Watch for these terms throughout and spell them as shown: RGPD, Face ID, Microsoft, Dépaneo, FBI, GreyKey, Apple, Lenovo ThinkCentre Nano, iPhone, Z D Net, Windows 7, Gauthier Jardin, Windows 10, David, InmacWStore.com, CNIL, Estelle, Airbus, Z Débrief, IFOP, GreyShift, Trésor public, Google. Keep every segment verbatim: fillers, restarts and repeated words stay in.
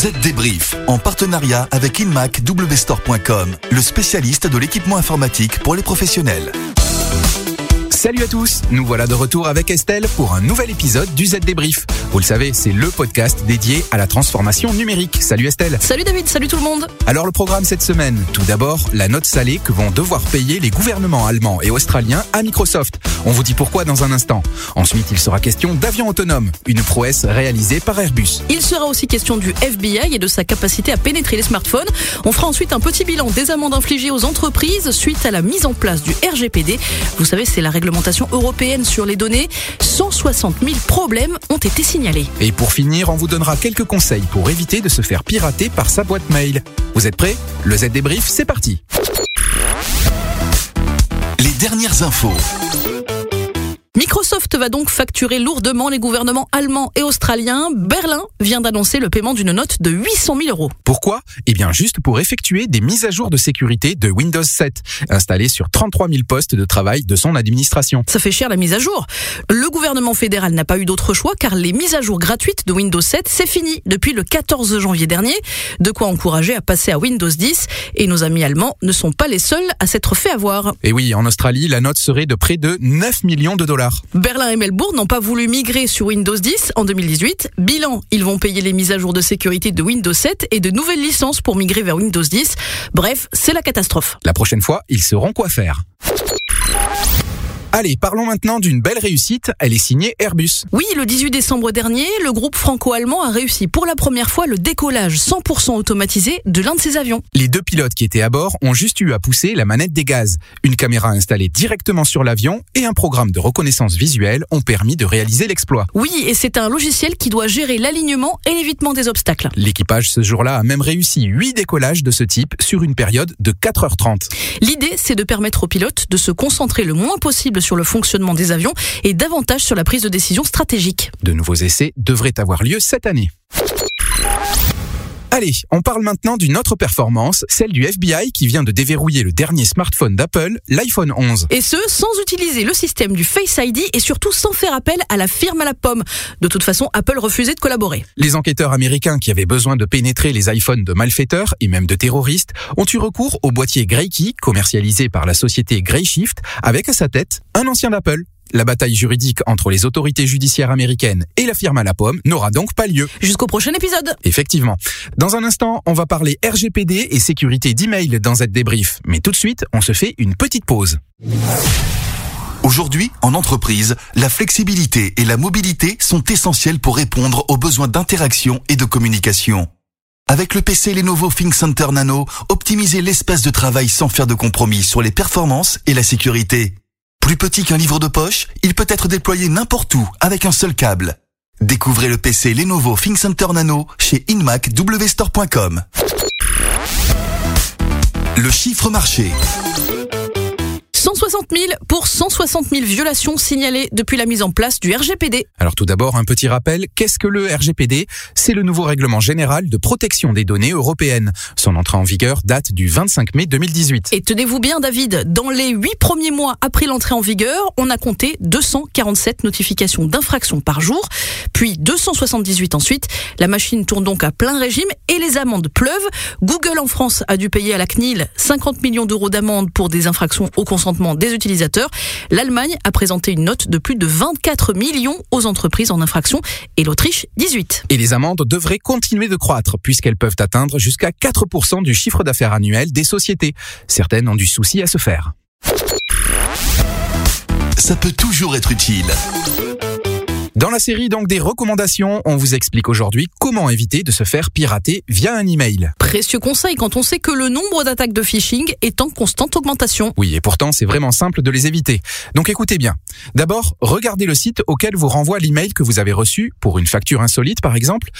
Z Débrief, en partenariat avec Inmac W Store point com, le spécialiste de l'équipement informatique pour les professionnels. Salut à tous, nous voilà de retour avec Estelle pour un nouvel épisode du Z Débrief. Vous le savez, c'est le podcast dédié à la transformation numérique. Salut Estelle. Salut David, salut tout le monde. Alors le programme cette semaine, tout d'abord la note salée que vont devoir payer les gouvernements allemands et australiens à Microsoft. On vous dit pourquoi dans un instant. Ensuite, il sera question d'avions autonomes, une prouesse réalisée par Airbus. Il sera aussi question du F B I et de sa capacité à pénétrer les smartphones. On fera ensuite un petit bilan des amendes infligées aux entreprises suite à la mise en place du R G P D. Vous savez, c'est la réglementation européenne sur les données. cent soixante mille problèmes ont été signalés. Et pour finir, on vous donnera quelques conseils pour éviter de se faire pirater par sa boîte mail. Vous êtes prêts ? Le Z Débrief, c'est parti ! Les dernières infos. Microsoft va donc facturer lourdement les gouvernements allemands et australiens. Berlin vient d'annoncer le paiement d'une note de huit cent mille euros. Pourquoi ? Eh bien juste pour effectuer des mises à jour de sécurité de Windows sept, installées sur trente-trois mille postes de travail de son administration. Ça fait cher la mise à jour. Le gouvernement fédéral n'a pas eu d'autre choix car les mises à jour gratuites de Windows sept, c'est fini depuis le quatorze janvier dernier. De quoi encourager à passer à Windows dix. Et nos amis allemands ne sont pas les seuls à s'être fait avoir. Et oui, en Australie, la note serait de près de neuf millions de dollars. Berlin et Melbourne n'ont pas voulu migrer sur Windows dix en deux mille dix-huit. Bilan, ils vont payer les mises à jour de sécurité de Windows sept et de nouvelles licences pour migrer vers Windows dix. Bref, c'est la catastrophe. La prochaine fois, ils sauront quoi faire. Allez, parlons maintenant d'une belle réussite, elle est signée Airbus. Oui, le dix-huit décembre dernier, le groupe franco-allemand a réussi pour la première fois le décollage cent pour cent automatisé de l'un de ses avions. Les deux pilotes qui étaient à bord ont juste eu à pousser la manette des gaz. Une caméra installée directement sur l'avion et un programme de reconnaissance visuelle ont permis de réaliser l'exploit. Oui, et c'est un logiciel qui doit gérer l'alignement et l'évitement des obstacles. L'équipage ce jour-là a même réussi huit décollages de ce type sur une période de quatre heures trente. L'idée, c'est de permettre aux pilotes de se concentrer le moins possible sur le fonctionnement des avions et davantage sur la prise de décision stratégique. De nouveaux essais devraient avoir lieu cette année. Allez, on parle maintenant d'une autre performance, celle du F B I qui vient de déverrouiller le dernier smartphone d'Apple, l'iPhone onze. Et ce, sans utiliser le système du Face I D et surtout sans faire appel à la firme à la pomme. De toute façon, Apple refusait de collaborer. Les enquêteurs américains qui avaient besoin de pénétrer les iPhones de malfaiteurs et même de terroristes ont eu recours au boîtier GreyKey, commercialisé par la société GreyShift, avec à sa tête un ancien d'Apple. La bataille juridique entre les autorités judiciaires américaines et la firme à la pomme n'aura donc pas lieu. Jusqu'au prochain épisode. Effectivement. Dans un instant, on va parler R G P D et sécurité d'email dans Z Débrief. Mais tout de suite, on se fait une petite pause. Aujourd'hui, en entreprise, la flexibilité et la mobilité sont essentielles pour répondre aux besoins d'interaction et de communication. Avec le P C Lenovo ThinkCentre Nano, optimisez l'espace de travail sans faire de compromis sur les performances et la sécurité. Plus petit qu'un livre de poche, il peut être déployé n'importe où avec un seul câble. Découvrez le P C Lenovo ThinkCentre Nano chez Inmac W Store point com. Le chiffre marché. cent soixante mille pour cent soixante mille violations signalées depuis la mise en place du R G P D. Alors tout d'abord, un petit rappel, qu'est-ce que le R G P D ? C'est le nouveau règlement général de protection des données européennes. Son entrée en vigueur date du vingt-cinq mai deux mille dix-huit. Et tenez-vous bien David, dans les huit premiers mois après l'entrée en vigueur, on a compté deux cent quarante-sept notifications d'infraction par jour, puis deux cent soixante-dix-huit ensuite. La machine tourne donc à plein régime et les amendes pleuvent. Google en France a dû payer à la C N I L cinquante millions d'euros d'amende pour des infractions au consentement des utilisateurs. L'Allemagne a présenté une note de plus de vingt-quatre millions aux entreprises en infraction et l'Autriche, dix-huit. Et les amendes devraient continuer de croître puisqu'elles peuvent atteindre jusqu'à quatre pour cent du chiffre d'affaires annuel des sociétés. Certaines ont du souci à se faire. Ça peut toujours être utile. Dans la série donc des recommandations, on vous explique aujourd'hui comment éviter de se faire pirater via un email. Précieux conseil quand on sait que le nombre d'attaques de phishing est en constante augmentation. Oui, et pourtant c'est vraiment simple de les éviter. Donc écoutez bien. D'abord, regardez le site auquel vous renvoie l'email que vous avez reçu pour une facture insolite par exemple.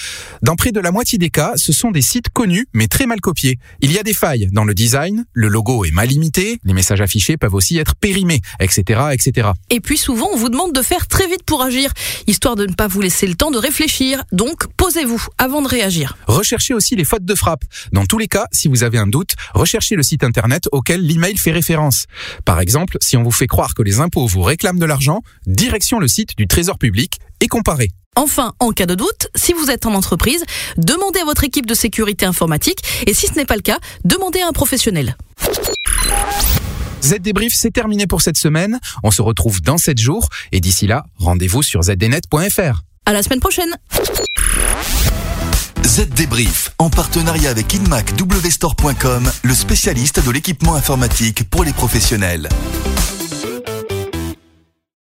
Dans près de la moitié des cas, ce sont des sites connus mais très mal copiés. Il y a des failles dans le design, le logo est mal imité, les messages affichés peuvent aussi être périmés, et cetera, et cetera. Et puis souvent, on vous demande de faire très vite pour agir, histoire de ne pas vous laisser le temps de réfléchir. Donc, posez-vous avant de réagir. Recherchez aussi les fautes de frappe. Dans tous les cas, si vous avez un doute, recherchez le site internet auquel l'email fait référence. Par exemple, si on vous fait croire que les impôts vous réclament de l'argent, direction le site du Trésor public et comparez. Enfin, en cas de doute, si vous êtes en entreprise, demandez à votre équipe de sécurité informatique et si ce n'est pas le cas, demandez à un professionnel. Z Débrief, c'est terminé pour cette semaine. On se retrouve dans sept jours et d'ici là, rendez-vous sur Z D Net point F R. À la semaine prochaine. Z Débrief, en partenariat avec Inmac W Store point com, le spécialiste de l'équipement informatique pour les professionnels.